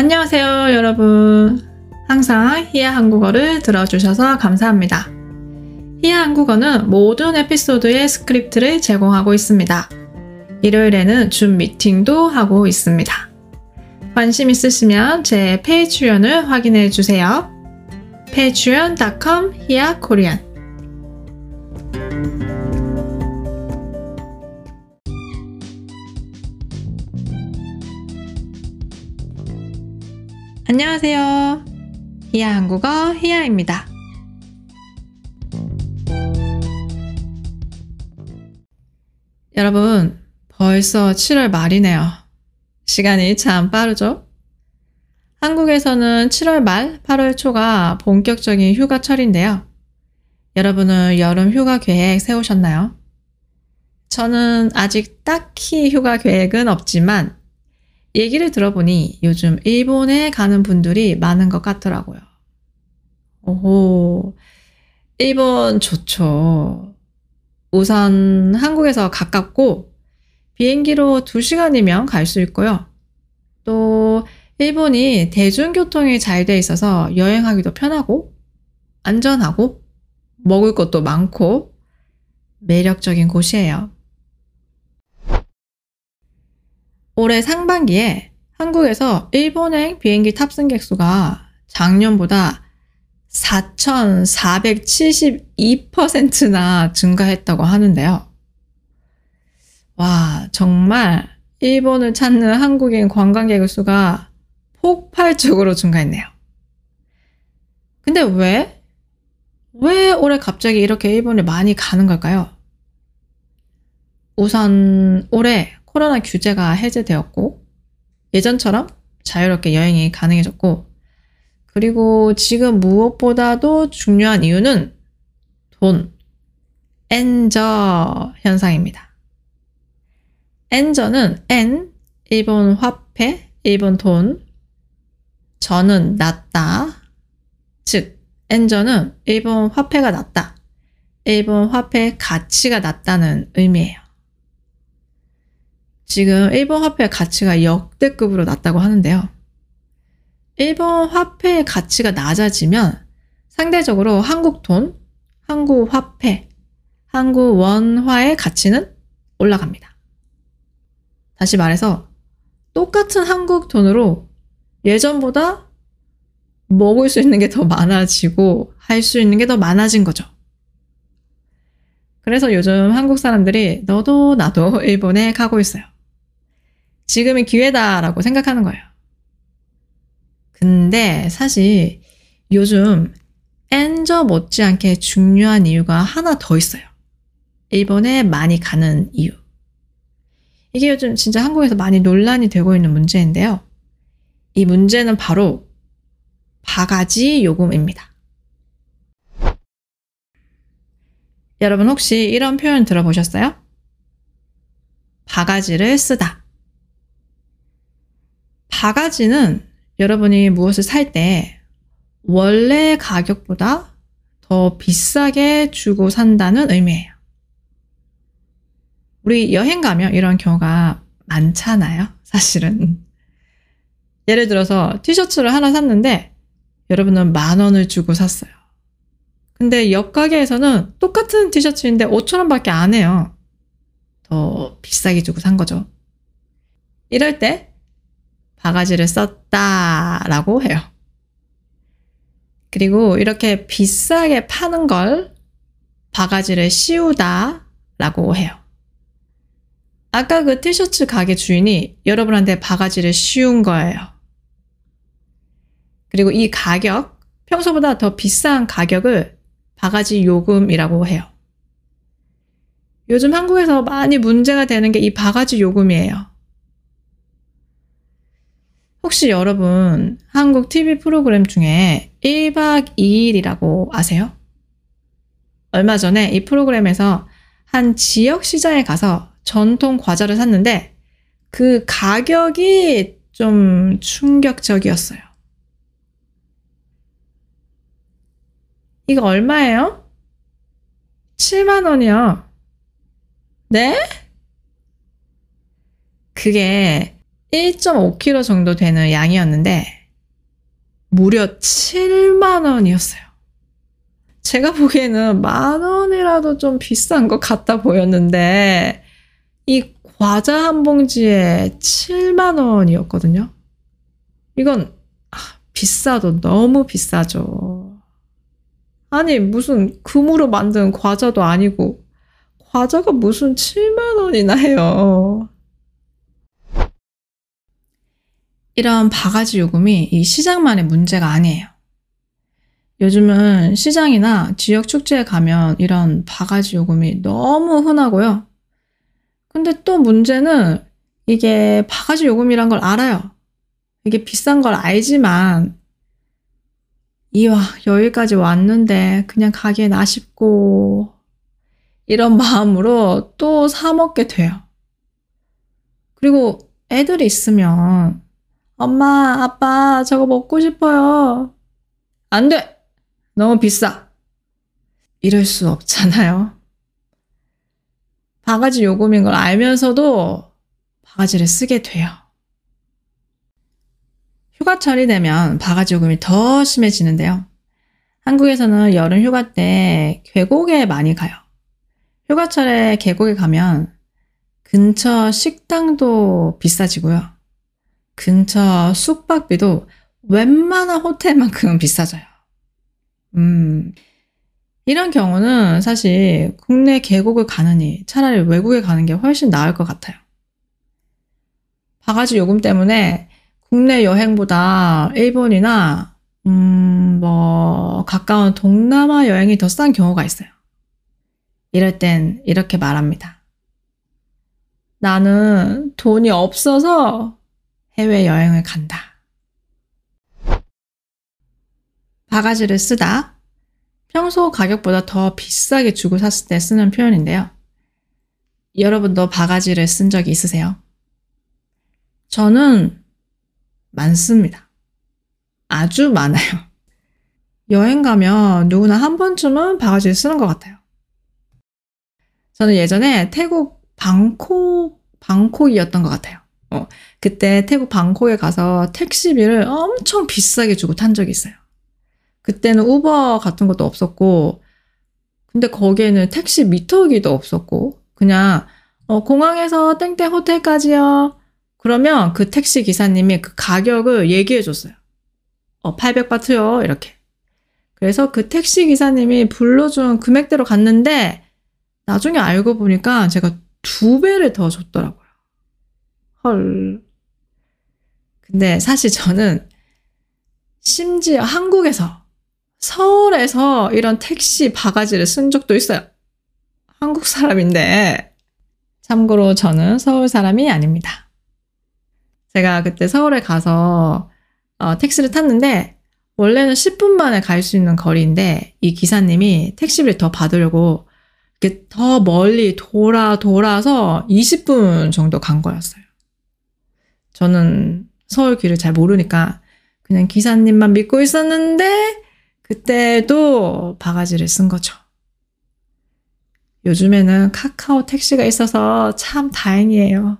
안녕하세요 여러분, 항상 히야 한국어를 들어주셔서 감사합니다. 히야 한국어는 모든 에피소드의 스크립트를 제공하고 있습니다. 일요일에는 줌 미팅도 하고 있습니다. 관심 있으시면 제 페이트리온을 확인해 주세요. patreon.com 히야 코리안. 안녕하세요. 히야 한국어 히야입니다. 여러분, 벌써 7월 말이네요. 시간이 참 빠르죠? 한국에서는 7월 말, 8월 초가 본격적인 휴가철인데요. 여러분은 여름 휴가 계획 세우셨나요? 저는 아직 딱히 휴가 계획은 없지만 얘기를 들어보니 요즘 일본에 가는 분들이 많은 것 같더라고요. 오호, 일본 좋죠. 우선 한국에서 가깝고 비행기로 2시간이면 갈 수 있고요. 또 일본이 대중교통이 잘 돼 있어서 여행하기도 편하고 안전하고 먹을 것도 많고 매력적인 곳이에요. 올해 상반기에 한국에서 일본행 비행기 탑승객 수가 작년보다 4,472%나 증가했다고 하는데요. 와, 정말 일본을 찾는 한국인 관광객 수가 폭발적으로 증가했네요. 근데 왜 올해 갑자기 이렇게 일본에 많이 가는 걸까요? 우선 올해 코로나 규제가 해제되었고 예전처럼 자유롭게 여행이 가능해졌고, 그리고 지금 무엇보다도 중요한 이유는 돈, 엔저 현상입니다. 엔저는 엔, 일본 화폐, 일본 돈, 저는 낮다, 즉 엔저는 일본 화폐가 낮다, 일본 화폐 가치가 낮다는 의미예요. 지금 일본 화폐의 가치가 역대급으로 낮다고 하는데요. 일본 화폐의 가치가 낮아지면 상대적으로 한국 돈, 한국 화폐, 한국 원화의 가치는 올라갑니다. 다시 말해서 똑같은 한국 돈으로 예전보다 먹을 수 있는 게 더 많아지고 할 수 있는 게 더 많아진 거죠. 그래서 요즘 한국 사람들이 너도 나도 일본에 가고 있어요. 지금이 기회다라고 생각하는 거예요. 근데 사실 요즘 엔저 못지않게 중요한 이유가 하나 더 있어요. 일본에 많이 가는 이유. 이게 요즘 진짜 한국에서 많이 논란이 되고 있는 문제인데요. 이 문제는 바로 바가지 요금입니다. 여러분 혹시 이런 표현 들어보셨어요? 바가지를 쓰다. 바가지는 여러분이 무엇을 살 때 원래 가격보다 더 비싸게 주고 산다는 의미예요. 우리 여행 가면 이런 경우가 많잖아요, 사실은. 예를 들어서 티셔츠를 하나 샀는데 여러분은 10,000원을 주고 샀어요. 근데 옆 가게에서는 똑같은 티셔츠인데 5,000원밖에 안 해요. 더 비싸게 주고 산 거죠. 이럴 때 바가지를 썼다라고 해요. 그리고 이렇게 비싸게 파는 걸 바가지를 씌우다라고 해요. 아까 그 티셔츠 가게 주인이 여러분한테 바가지를 씌운 거예요. 그리고 이 가격, 평소보다 더 비싼 가격을 바가지 요금이라고 해요. 요즘 한국에서 많이 문제가 되는 게 이 바가지 요금이에요. 혹시 여러분 한국 TV 프로그램 중에 1박 2일이라고 아세요? 얼마 전에 이 프로그램에서 한 지역 시장에 가서 전통 과자를 샀는데 그 가격이 좀 충격적이었어요. 이거 얼마예요? 70,000원이요. 네? 그게 1.5kg 정도 되는 양이었는데 무려 7만원이었어요. 제가 보기에는 만원이라도 좀 비싼 것 같아 보였는데 이 과자 한 봉지에 7만원이었거든요. 이건 비싸도 너무 비싸죠. 아니 무슨 금으로 만든 과자도 아니고 과자가 무슨 7만원이나 해요. 이런 바가지 요금이 이 시장만의 문제가 아니에요. 요즘은 시장이나 지역 축제에 가면 이런 바가지 요금이 너무 흔하고요. 근데 또 문제는 이게 바가지 요금이란 걸 알아요. 이게 비싼 걸 알지만 이와 여기까지 왔는데 그냥 가기엔 아쉽고 이런 마음으로 또 사 먹게 돼요. 그리고 애들이 있으면 엄마, 아빠, 저거 먹고 싶어요. 안 돼! 너무 비싸! 이럴 수 없잖아요. 바가지 요금인 걸 알면서도 바가지를 쓰게 돼요. 휴가철이 되면 바가지 요금이 더 심해지는데요. 한국에서는 여름 휴가 때 계곡에 많이 가요. 휴가철에 계곡에 가면 근처 식당도 비싸지고요. 근처 숙박비도 웬만한 호텔만큼 비싸져요. 이런 경우는 사실 국내 계곡을 가느니 차라리 외국에 가는 게 훨씬 나을 것 같아요. 바가지 요금 때문에 국내 여행보다 일본이나 가까운 동남아 여행이 더 싼 경우가 있어요. 이럴 땐 이렇게 말합니다. 나는 돈이 없어서 해외여행을 간다. 바가지를 쓰다. 평소 가격보다 더 비싸게 주고 샀을 때 쓰는 표현인데요. 여러분도 바가지를 쓴 적이 있으세요? 저는 많습니다. 아주 많아요. 여행 가면 누구나 한 번쯤은 바가지를 쓰는 것 같아요. 저는 예전에 태국 방콕이었던 것 같아요. 그때 태국 방콕에 가서 택시비를 엄청 비싸게 주고 탄 적이 있어요. 그때는 우버 같은 것도 없었고 근데 거기에는 택시 미터기도 없었고 그냥 공항에서 땡땡 호텔까지요. 그러면 그 택시 기사님이 그 가격을 얘기해 줬어요. 800바트요 이렇게. 그래서 그 택시 기사님이 불러준 금액대로 갔는데 나중에 알고 보니까 제가 2배를 더 줬더라고요. 헐. 근데 사실 저는 심지어 한국에서 서울에서 이런 택시 바가지를 쓴 적도 있어요. 한국 사람인데 참고로 저는 서울 사람이 아닙니다. 제가 그때 서울에 가서 택시를 탔는데 원래는 10분 만에 갈 수 있는 거리인데 이 기사님이 택시비를 더 받으려고 이렇게 더 멀리 돌아서 20분 정도 간 거였어요. 저는 서울 길을 잘 모르니까 그냥 기사님만 믿고 있었는데 그때도 바가지를 쓴 거죠. 요즘에는 카카오 택시가 있어서 참 다행이에요.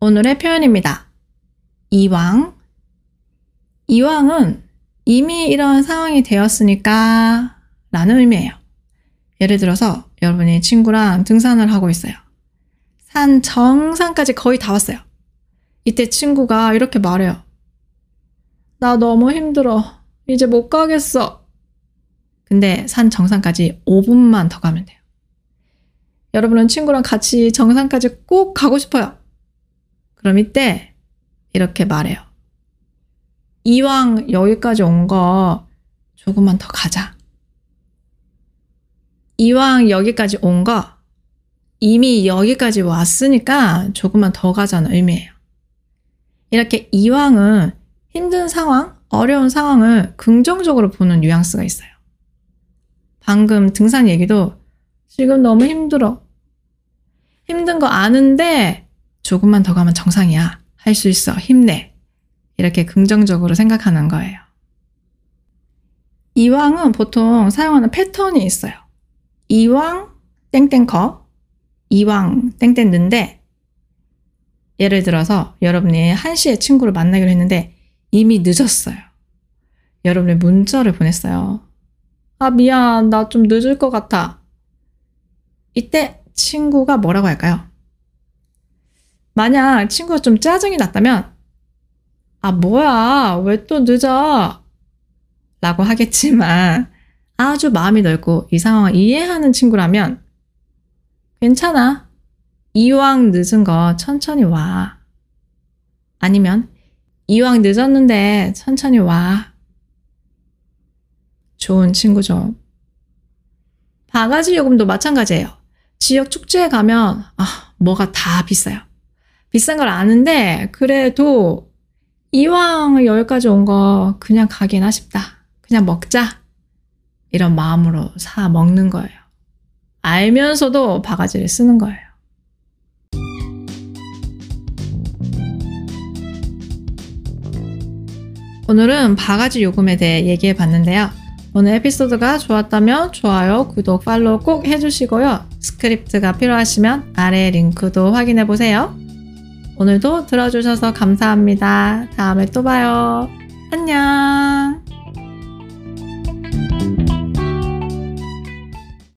오늘의 표현입니다. 이왕. 이왕은 이미 이런 상황이 되었으니까 라는 의미예요. 예를 들어서 여러분이 친구랑 등산을 하고 있어요. 산 정상까지 거의 다 왔어요. 이때 친구가 이렇게 말해요. 나 너무 힘들어. 이제 못 가겠어. 근데 산 정상까지 5분만 더 가면 돼요. 여러분은 친구랑 같이 정상까지 꼭 가고 싶어요. 그럼 이때 이렇게 말해요. 이왕 여기까지 온 거 조금만 더 가자. 이왕 여기까지 온 거 이미 여기까지 왔으니까 조금만 더 가자는 의미예요. 이렇게 이왕은 힘든 상황, 어려운 상황을 긍정적으로 보는 뉘앙스가 있어요. 방금 등산 얘기도 지금 너무 힘들어. 힘든 거 아는데 조금만 더 가면 정상이야. 할 수 있어. 힘내. 이렇게 긍정적으로 생각하는 거예요. 이왕은 보통 사용하는 패턴이 있어요. 이왕, 땡땡커, 이왕 땡땡인데 예를 들어서 여러분이 1시에 친구를 만나기로 했는데 이미 늦었어요. 여러분이 문자를 보냈어요. 아 미안, 나 좀 늦을 것 같아. 이때 친구가 뭐라고 할까요? 만약 친구가 좀 짜증이 났다면 아 뭐야 왜 또 늦어? 라고 하겠지만 아주 마음이 넓고 이 상황을 이해하는 친구라면 괜찮아. 이왕 늦은 거 천천히 와. 아니면 이왕 늦었는데 천천히 와. 좋은 친구죠. 바가지 요금도 마찬가지예요. 지역 축제에 가면 뭐가 다 비싸요. 비싼 걸 아는데 그래도 이왕 여기까지 온 거 그냥 가긴 아쉽다. 그냥 먹자. 이런 마음으로 사 먹는 거예요. 알면서도 바가지를 쓰는 거예요. 오늘은 바가지 요금에 대해 얘기해 봤는데요. 오늘 에피소드가 좋았다면 좋아요, 구독, 팔로우 꼭 해주시고요. 스크립트가 필요하시면 아래 링크도 확인해 보세요. 오늘도 들어주셔서 감사합니다. 다음에 또 봐요. 안녕.